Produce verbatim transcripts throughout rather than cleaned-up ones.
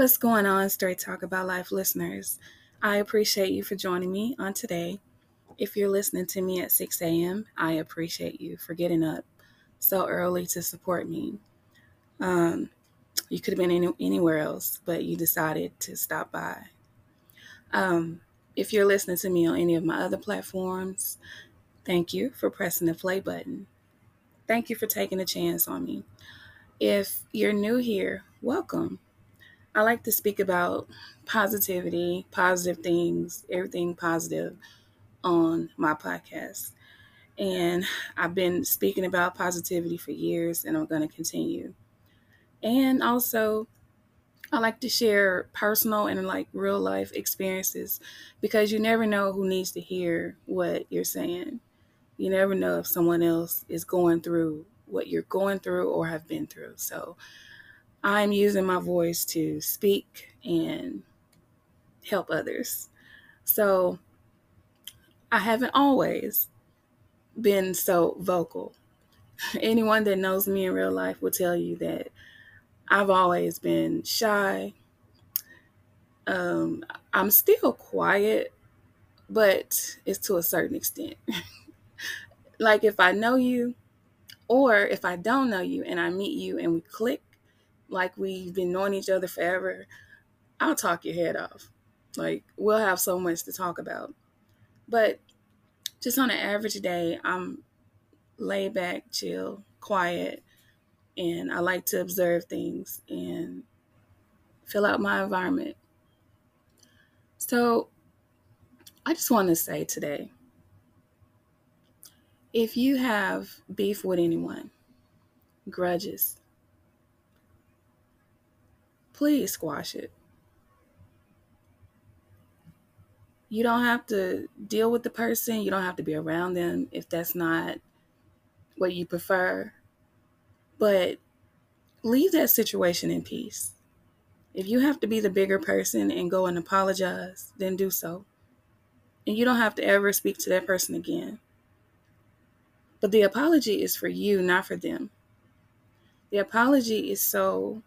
What's going on, Straight Talk About Life listeners? I appreciate you for joining me on today. If you're listening to me at six a.m., I appreciate you for getting up so early to support me. Um, you could have been any, anywhere else, but you decided to stop by. Um, if you're listening to me on any of my other platforms, thank you for pressing the play button. Thank you for taking a chance on me. If you're new here, welcome. I like to speak about positivity, positive things, everything positive on my podcast. And I've been speaking about positivity for years, and I'm going to continue. And also, I like to share personal and like real life experiences, because you never know who needs to hear what you're saying. You never know if someone else is going through what you're going through or have been through. So I'm using my voice to speak and help others. So I haven't always been so vocal. Anyone that knows me in real life will tell you that I've always been shy. Um, I'm still quiet, but it's to a certain extent. Like if I know you, or if I don't know you and I meet you and we click, like we've been knowing each other forever, I'll talk your head off. Like, we'll have so much to talk about. But just on an average day, I'm laid back, chill, quiet, and I like to observe things and fill out my environment. So I just want to say today, if you have beef with anyone, grudges, please squash it. You don't have to deal with the person. You don't have to be around them if that's not what you prefer. But leave that situation in peace. If you have to be the bigger person and go and apologize, then do so. And you don't have to ever speak to that person again. But the apology is for you, not for them. The apology is so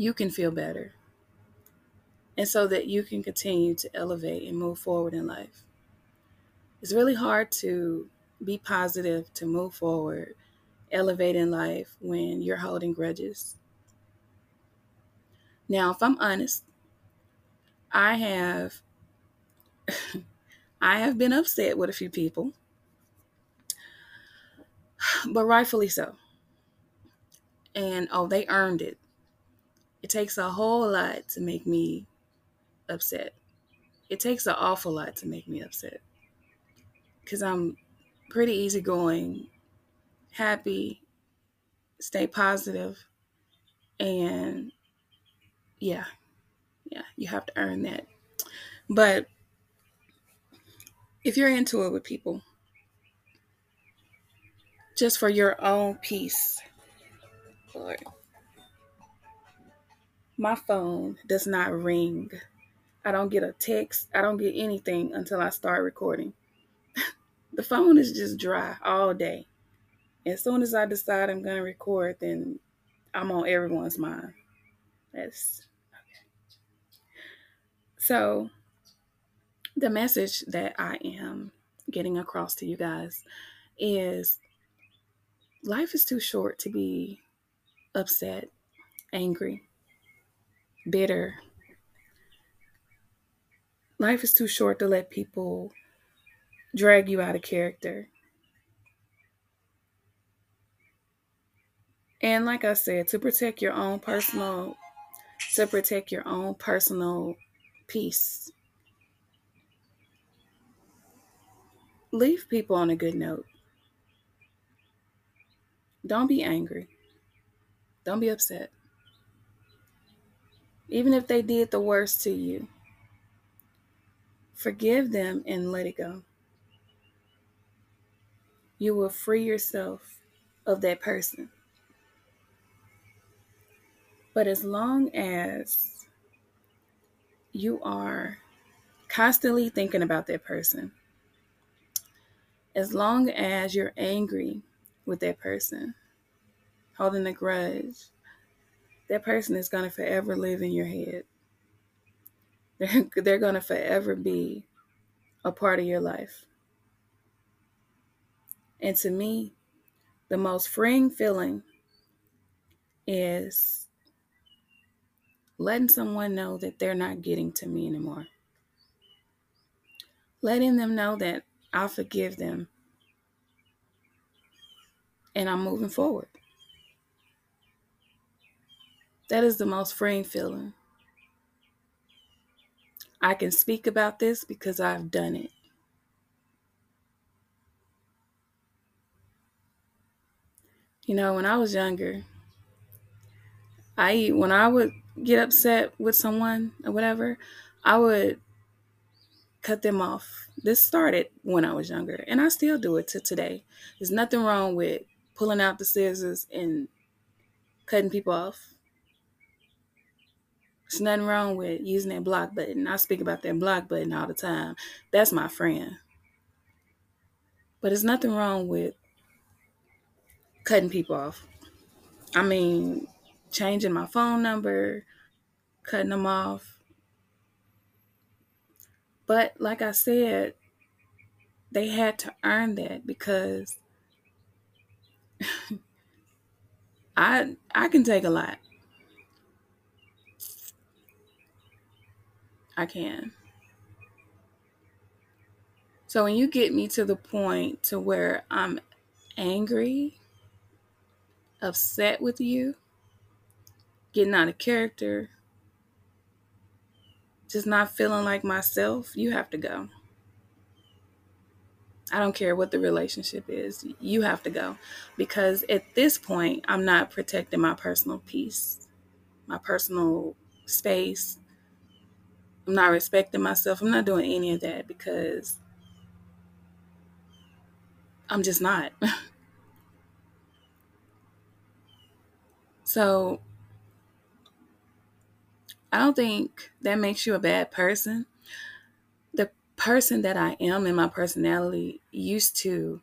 you can feel better, and so that you can continue to elevate and move forward in life. It's really hard to be positive, to move forward, elevate in life when you're holding grudges. Now, if I'm honest, I have I have been upset with a few people, but rightfully so. And oh, they earned it. It takes a whole lot to make me upset. It takes an awful lot to make me upset, because I'm pretty easygoing, happy, stay positive, and yeah, yeah, you have to earn that. But if you're into it with people, just for your own peace, Lord. My phone does not ring. I don't get a text. I don't get anything until I start recording. The phone is just dry all day. As soon as I decide I'm going to record, then I'm on everyone's mind. That's okay. So the message that I am getting across to you guys is life is too short to be upset, angry, bitter. Life is too short to let people drag you out of character. And like I said, to protect your own personal, to protect your own personal peace. Leave people on a good note. Don't be angry. Don't be upset. Even if they did the worst to you, forgive them and let it go. You will free yourself of that person. But as long as you are constantly thinking about that person, as long as you're angry with that person, holding a grudge, that person is going to forever live in your head. They're, they're going to forever be a part of your life. And to me, the most freeing feeling is letting someone know that they're not getting to me anymore. Letting them know that I forgive them and I'm moving forward. That is the most freeing feeling. I can speak about this because I've done it. You know, when I was younger, I when I would get upset with someone or whatever, I would cut them off. This started when I was younger, and I still do it to today. There's nothing wrong with pulling out the scissors and cutting people off. There's nothing wrong with using that block button. I speak about that block button all the time. That's my friend. But there's nothing wrong with cutting people off. I mean, changing my phone number, cutting them off. But like I said, they had to earn that, because I I can take a lot. I can. So when you get me to the point to where I'm angry, upset with you, getting out of character, just not feeling like myself, you have to go. I don't care what the relationship is. You have to go. Because at this point, I'm not protecting my personal peace, my personal space. I'm not respecting myself. I'm not doing any of that, because I'm just not. So I don't think that makes you a bad person. The person that I am and my personality used to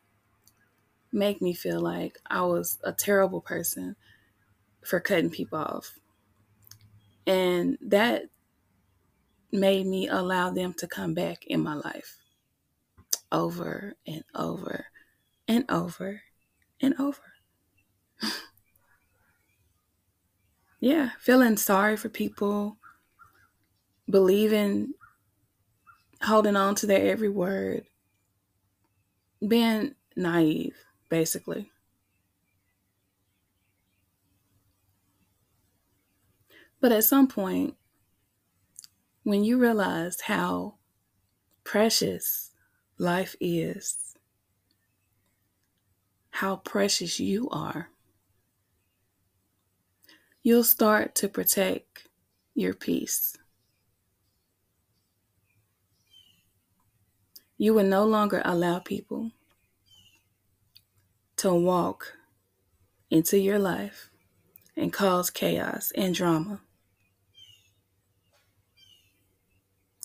make me feel like I was a terrible person for cutting people off. And that made me allow them to come back in my life over and over and over and over. Yeah, feeling sorry for people, believing, holding on to their every word, being naive, basically. But at some point, when you realize how precious life is, how precious you are, you'll start to protect your peace. You will no longer allow people to walk into your life and cause chaos and drama.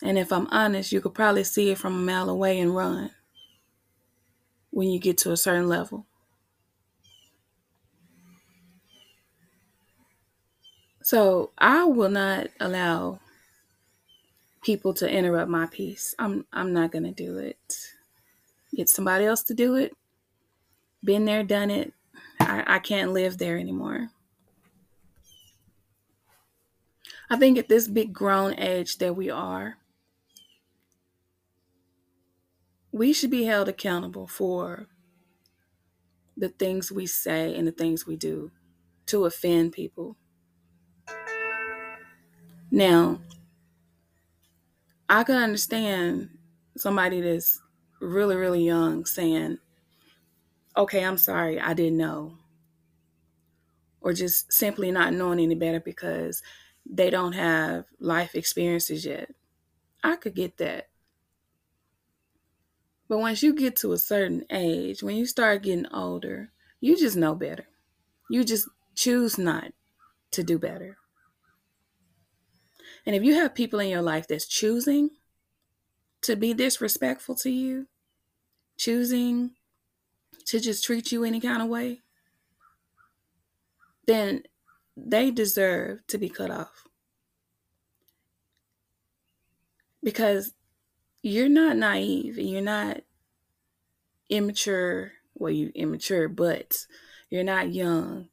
And if I'm honest, you could probably see it from a mile away and run when you get to a certain level. So I will not allow people to interrupt my peace. I'm I'm not going to do it. Get somebody else to do it. Been there, done it. I, I can't live there anymore. I think at this big grown age that we are, we should be held accountable for the things we say and the things we do to offend people. Now, I can understand somebody that's really, really young saying, okay, I'm sorry, I didn't know. Or just simply not knowing any better because they don't have life experiences yet. I could get that. But once you get to a certain age, when you start getting older, you just know better. You just choose not to do better. And if you have people in your life that's choosing to be disrespectful to you, choosing to just treat you any kind of way, then they deserve to be cut off. Because you're not naive and you're not immature. Well, you immature, but you're not young.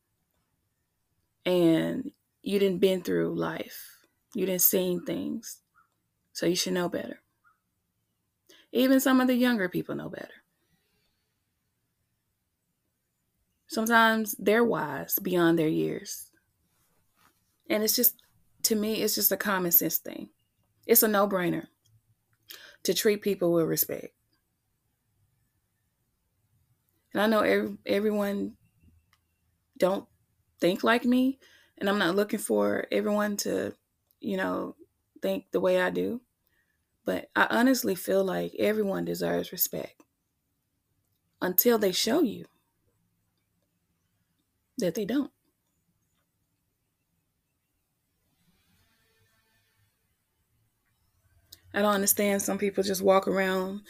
And you didn't been through life. You didn't seen things. So you should know better. Even some of the younger people know better. Sometimes they're wise beyond their years. And it's just, to me, it's just a common sense thing. It's a no-brainer to treat people with respect. And I know every, everyone don't think like me, and I'm not looking for everyone to, you know, think the way I do. But I honestly feel like everyone deserves respect until they show you that they don't. I don't understand some people just walk around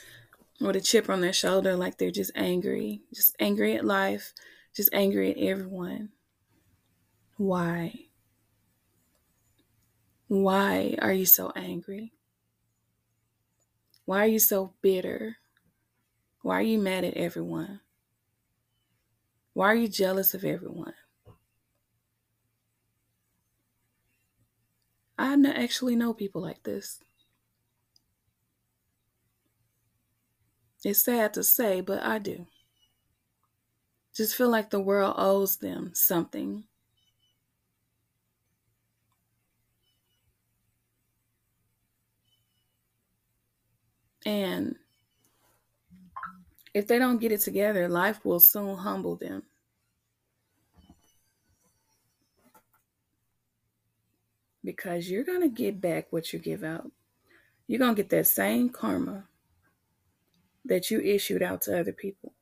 with a chip on their shoulder like they're just angry. Just angry at life. Just angry at everyone. Why? Why are you so angry? Why are you so bitter? Why are you mad at everyone? Why are you jealous of everyone? I actually know people like this. It's sad to say, but I do. Just feel like the world owes them something. And if they don't get it together, life will soon humble them. Because you're going to get back what you give out. You're going to get that same karma that you issued out to other people.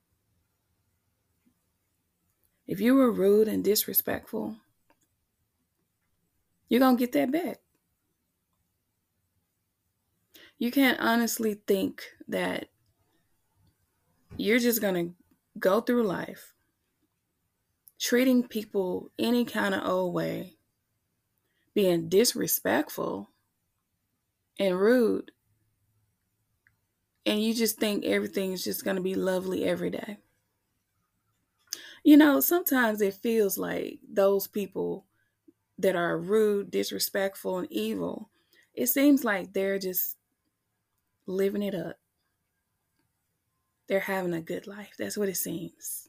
If you were rude and disrespectful, you're going to get that back. You can't honestly think that you're just going to go through life treating people any kind of old way, being disrespectful and rude, and you just think everything is just going to be lovely every day. You know, sometimes it feels like those people that are rude, disrespectful, and evil, it seems like they're just living it up. They're having a good life. That's what it seems.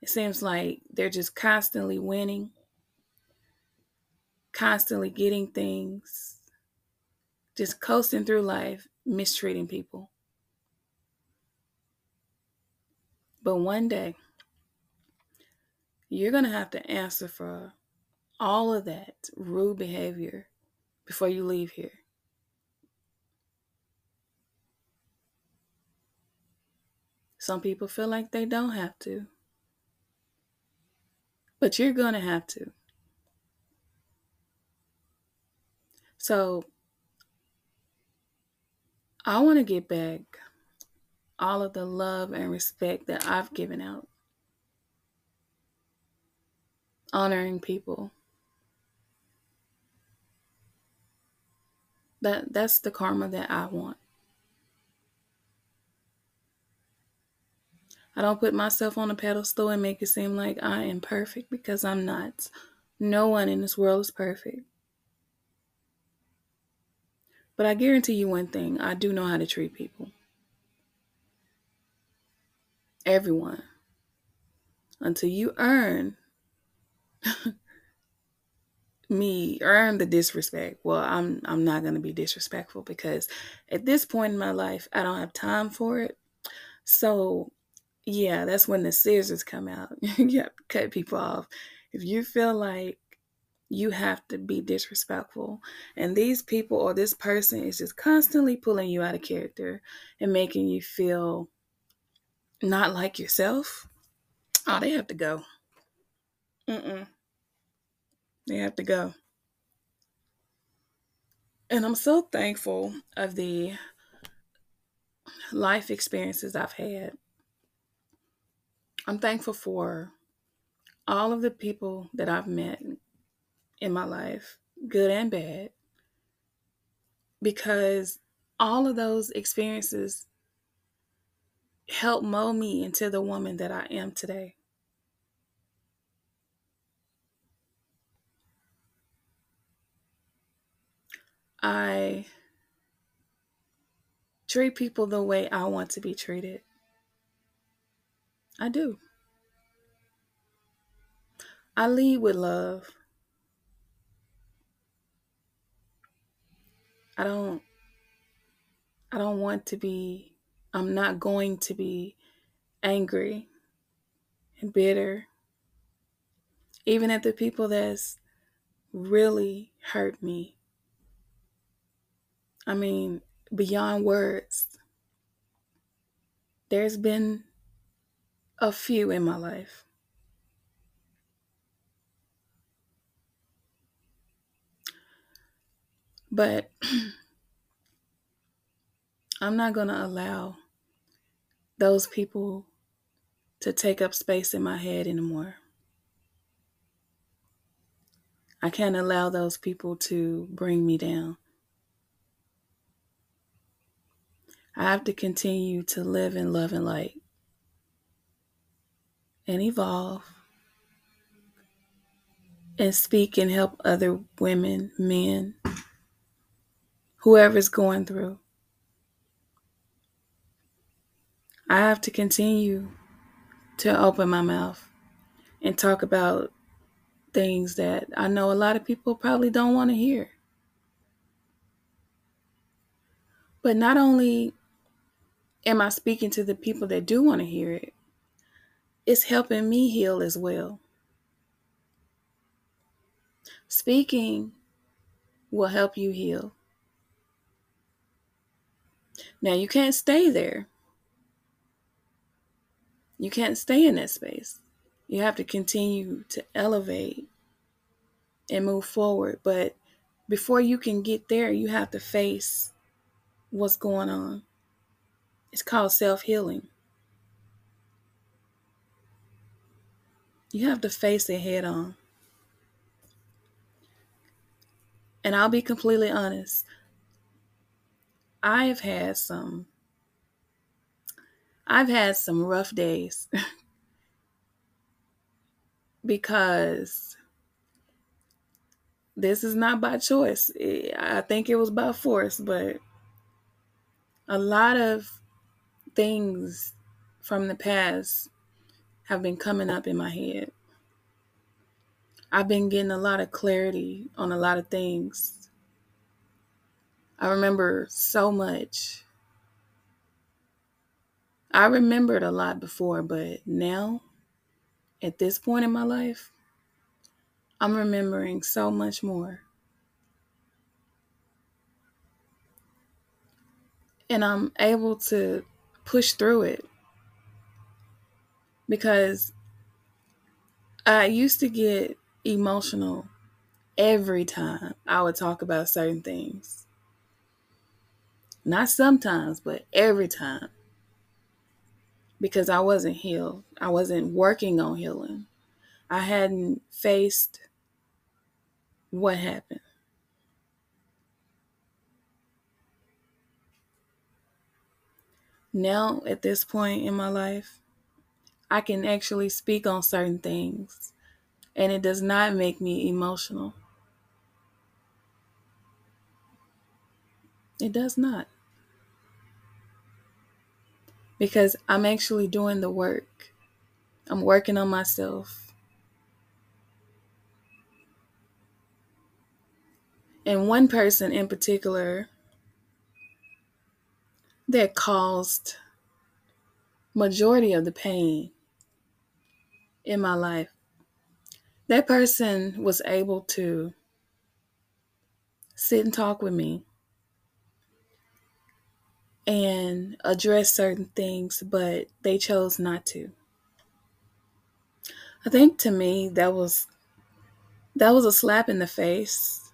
It seems like they're just constantly winning, constantly getting things, just coasting through life, mistreating people. But one day, you're going to have to answer for all of that rude behavior before you leave here. Some people feel like they don't have to. But you're going to have to. So, I want to get back all of the love and respect that I've given out. Honoring people. That, that's the karma that I want. I don't put myself on a pedestal and make it seem like I am perfect, because I'm not. No one in this world is perfect. But I guarantee you one thing. I do know how to treat people. Everyone. Until you earn me, earn the disrespect. Well, I'm I'm not going to be disrespectful, because at this point in my life, I don't have time for it. So, yeah, that's when the scissors come out. You have to cut people off. If you feel like you have to be disrespectful and these people or this person is just constantly pulling you out of character and making you feel not like yourself, oh, they have to go. Mm-mm. They have to go. And I'm so thankful of the life experiences I've had. I'm thankful for all of the people that I've met, in my life, good and bad, because all of those experiences helped mold me into the woman that I am today. I treat people the way I want to be treated. I do. I lead with love. I don't, I don't want to be, I'm not going to be angry and bitter, even at the people that's really hurt me. I mean, beyond words. There's been a few in my life. But I'm not going to allow those people to take up space in my head anymore. I can't allow those people to bring me down. I have to continue to live in love and light and evolve and speak and help other women, men, whoever's going through. I have to continue to open my mouth and talk about things that I know a lot of people probably don't want to hear. But not only am I speaking to the people that do want to hear it, it's helping me heal as well. Speaking will help you heal. Now, you can't stay there. You can't stay in that space. You have to continue to elevate and move forward. But before you can get there, you have to face what's going on. It's called self-healing. You have to face it head on. And I'll be completely honest. I've had some, I've had some rough days because this is not by choice. I think it was by force, but a lot of things from the past have been coming up in my head. I've been getting a lot of clarity on a lot of things. I remember so much. I remembered a lot before, but now, at this point in my life, I'm remembering so much more. And I'm able to push through it because I used to get emotional every time I would talk about certain things. Not sometimes, but every time. Because I wasn't healed. I wasn't working on healing. I hadn't faced what happened. Now, at this point in my life, I can actually speak on certain things, and it does not make me emotional. It does not. Because I'm actually doing the work. I'm working on myself. And one person in particular that caused majority of the pain in my life, that person was able to sit and talk with me and address certain things, but they chose not to. I think to me that was that was a slap in the face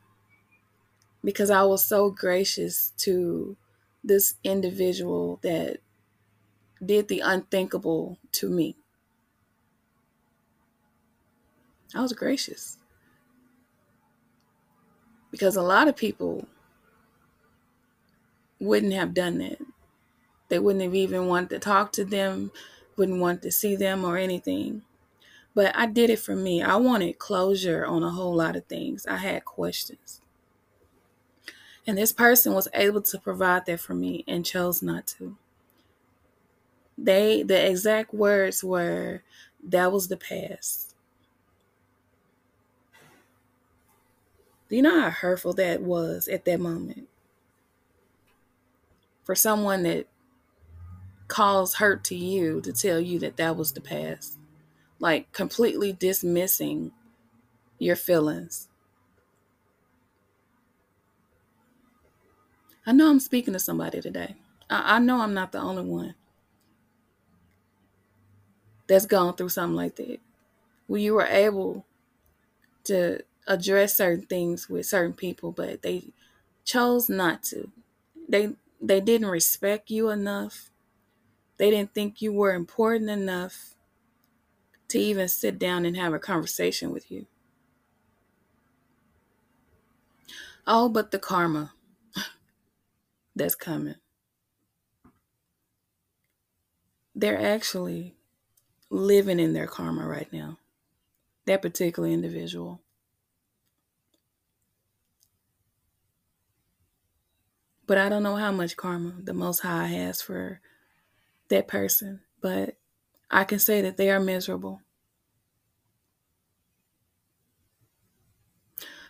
because I was so gracious to this individual that did the unthinkable to me. I was gracious. Because a lot of people wouldn't have done that. They wouldn't have even wanted to talk to them, wouldn't want to see them or anything. But I did it for me. I wanted closure on a whole lot of things. I had questions. And this person was able to provide that for me and chose not to. They, the exact words were, that was the past. Do you know how hurtful that was at that moment? For someone that caused hurt to you to tell you that that was the past. Like completely dismissing your feelings. I know I'm speaking to somebody today. I, I know I'm not the only one that's gone through something like that. Where you were able to address certain things with certain people, but they chose not to. They they didn't respect you enough. They didn't think you were important enough to even sit down and have a conversation with you. Oh, but the karma that's coming. They're actually living in their karma right now, that particular individual. But I don't know how much karma the Most High has for that person, but I can say that they are miserable.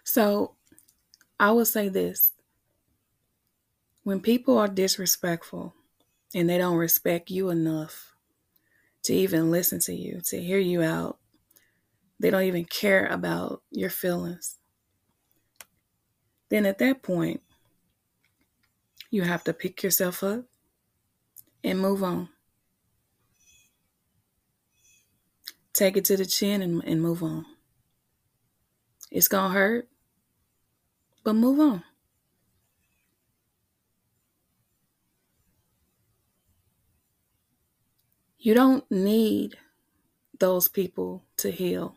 So I will say this. When people are disrespectful and they don't respect you enough to even listen to you, to hear you out, they don't even care about your feelings, then at that point, you have to pick yourself up and move on. Take it to the chin and, and move on. It's gonna hurt, but move on. You don't need those people to heal.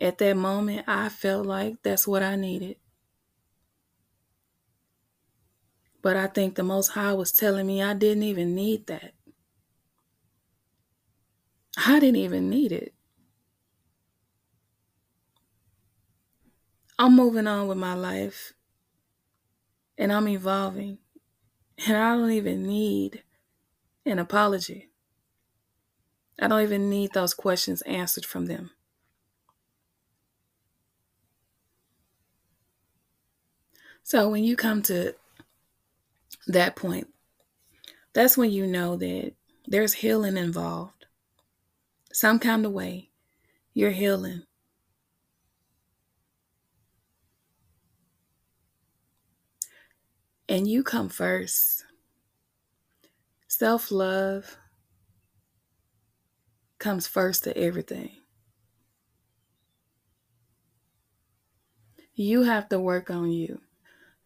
At that moment, I felt like that's what I needed. But I think the Most High was telling me I didn't even need that. I didn't even need it. I'm moving on with my life. And I'm evolving. And I don't even need an apology. I don't even need those questions answered from them. So when you come to that point, that's when you know that there's healing involved. Some kind of way, you're healing. And you come first. Self-love comes first to everything. You have to work on you.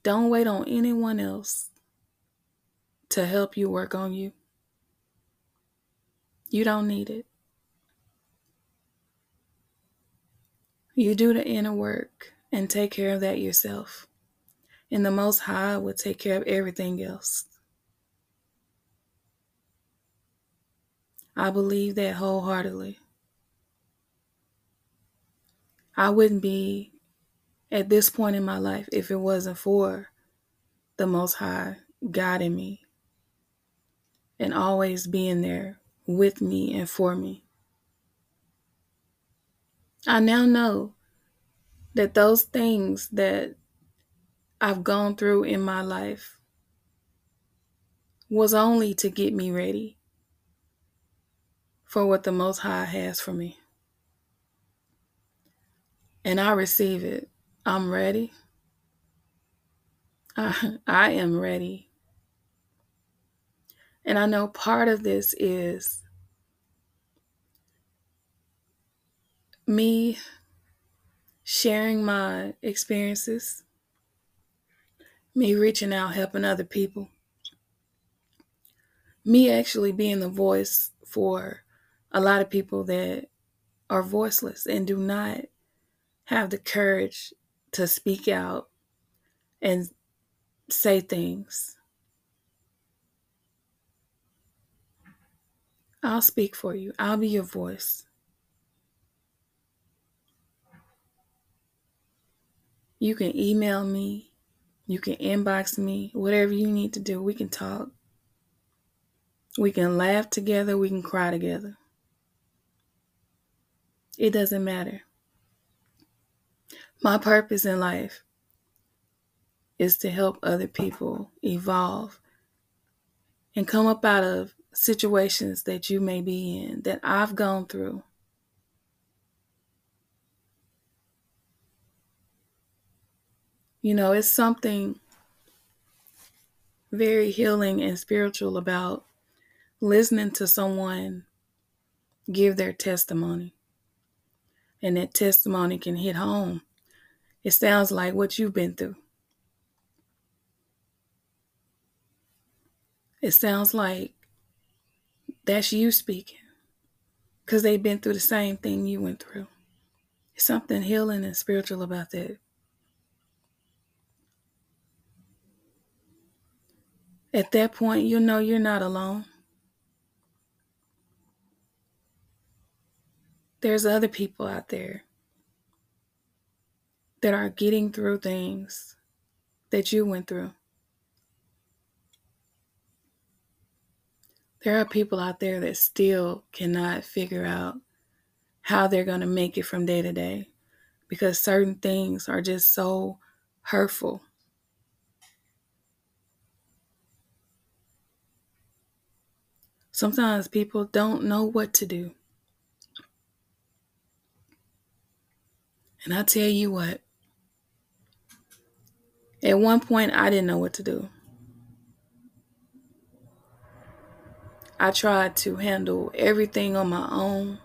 Don't wait on anyone else to help you work on you. You don't need it. You do the inner work and take care of that yourself. And the Most High will take care of everything else. I believe that wholeheartedly. I wouldn't be at this point in my life if it wasn't for the Most High guiding me and always being there with me and for me. I now know that those things that I've gone through in my life was only to get me ready for what the Most High has for me. And I receive it. I'm ready. I, I am ready. And I know part of this is me sharing my experiences, me reaching out, helping other people, me actually being the voice for a lot of people that are voiceless and do not have the courage to speak out and say things. I'll speak for you. I'll be your voice. You can email me. You can inbox me. Whatever you need to do, we can talk. We can laugh together. We can cry together. It doesn't matter. My purpose in life is to help other people evolve and come up out of situations that you may be in, that I've gone through. You know, it's something very healing and spiritual about listening to someone give their testimony. And that testimony can hit home. It sounds like what you've been through. It sounds like that's you speaking, because they've been through the same thing you went through. There's something healing and spiritual about that. At that point, you know you're not alone. There's other people out there that are getting through things that you went through. There are people out there that still cannot figure out how they're going to make it from day to day because certain things are just so hurtful. Sometimes people don't know what to do. And I tell you what, at one point I didn't know what to do. I tried to handle everything on my own.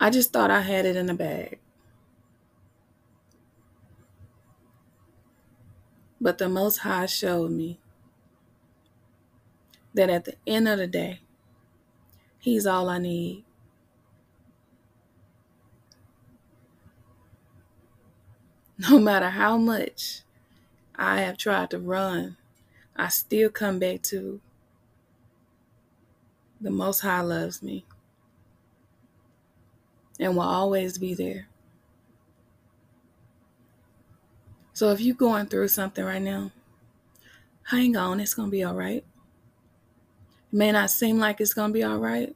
I just thought I had it in the bag. But the Most High showed me that at the end of the day, He's all I need. No matter how much I have tried to run, I still come back to the Most High loves me and will always be there. So if you're going through something right now, hang on, it's going to be all right. It may not seem like it's going to be all right.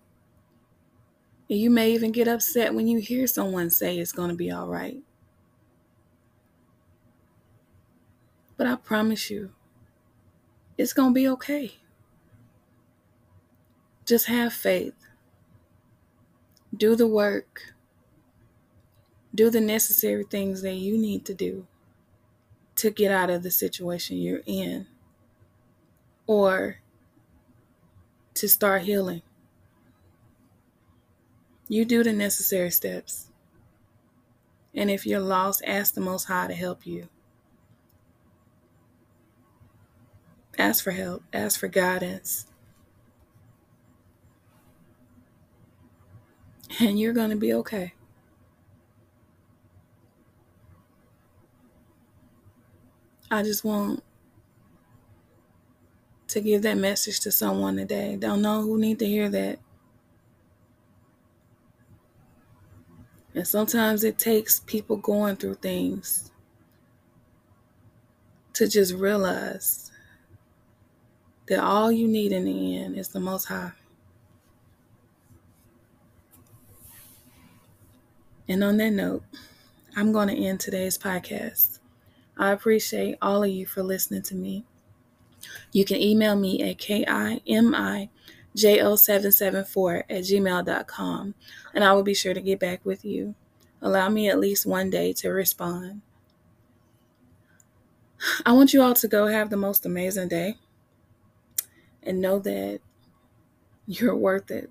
And you may even get upset when you hear someone say it's going to be all right. But I promise you, it's going to be okay. Just have faith. Do the work. Do the necessary things that you need to do to get out of the situation you're in or to start healing. You do the necessary steps. And if you're lost, ask the Most High to help you. Ask for help. Ask for guidance. And you're going to be okay. I just want to give that message to someone today. Don't know who need to hear that. And sometimes it takes people going through things to just realize that all you need in the end is the Most High. And on that note, I'm going to end today's podcast. I appreciate all of you for listening to me. You can email me at K I M I J O seven seven four at gmail dot com, and I will be sure to get back with you. Allow me at least one day to respond. I want you all to go have the most amazing day. And know that you're worth it.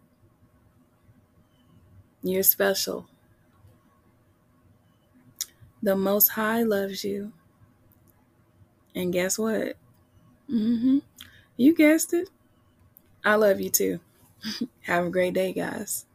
You're special. The Most High loves you. And guess what? Mm-hmm. You guessed it. I love you too. Have a great day, guys.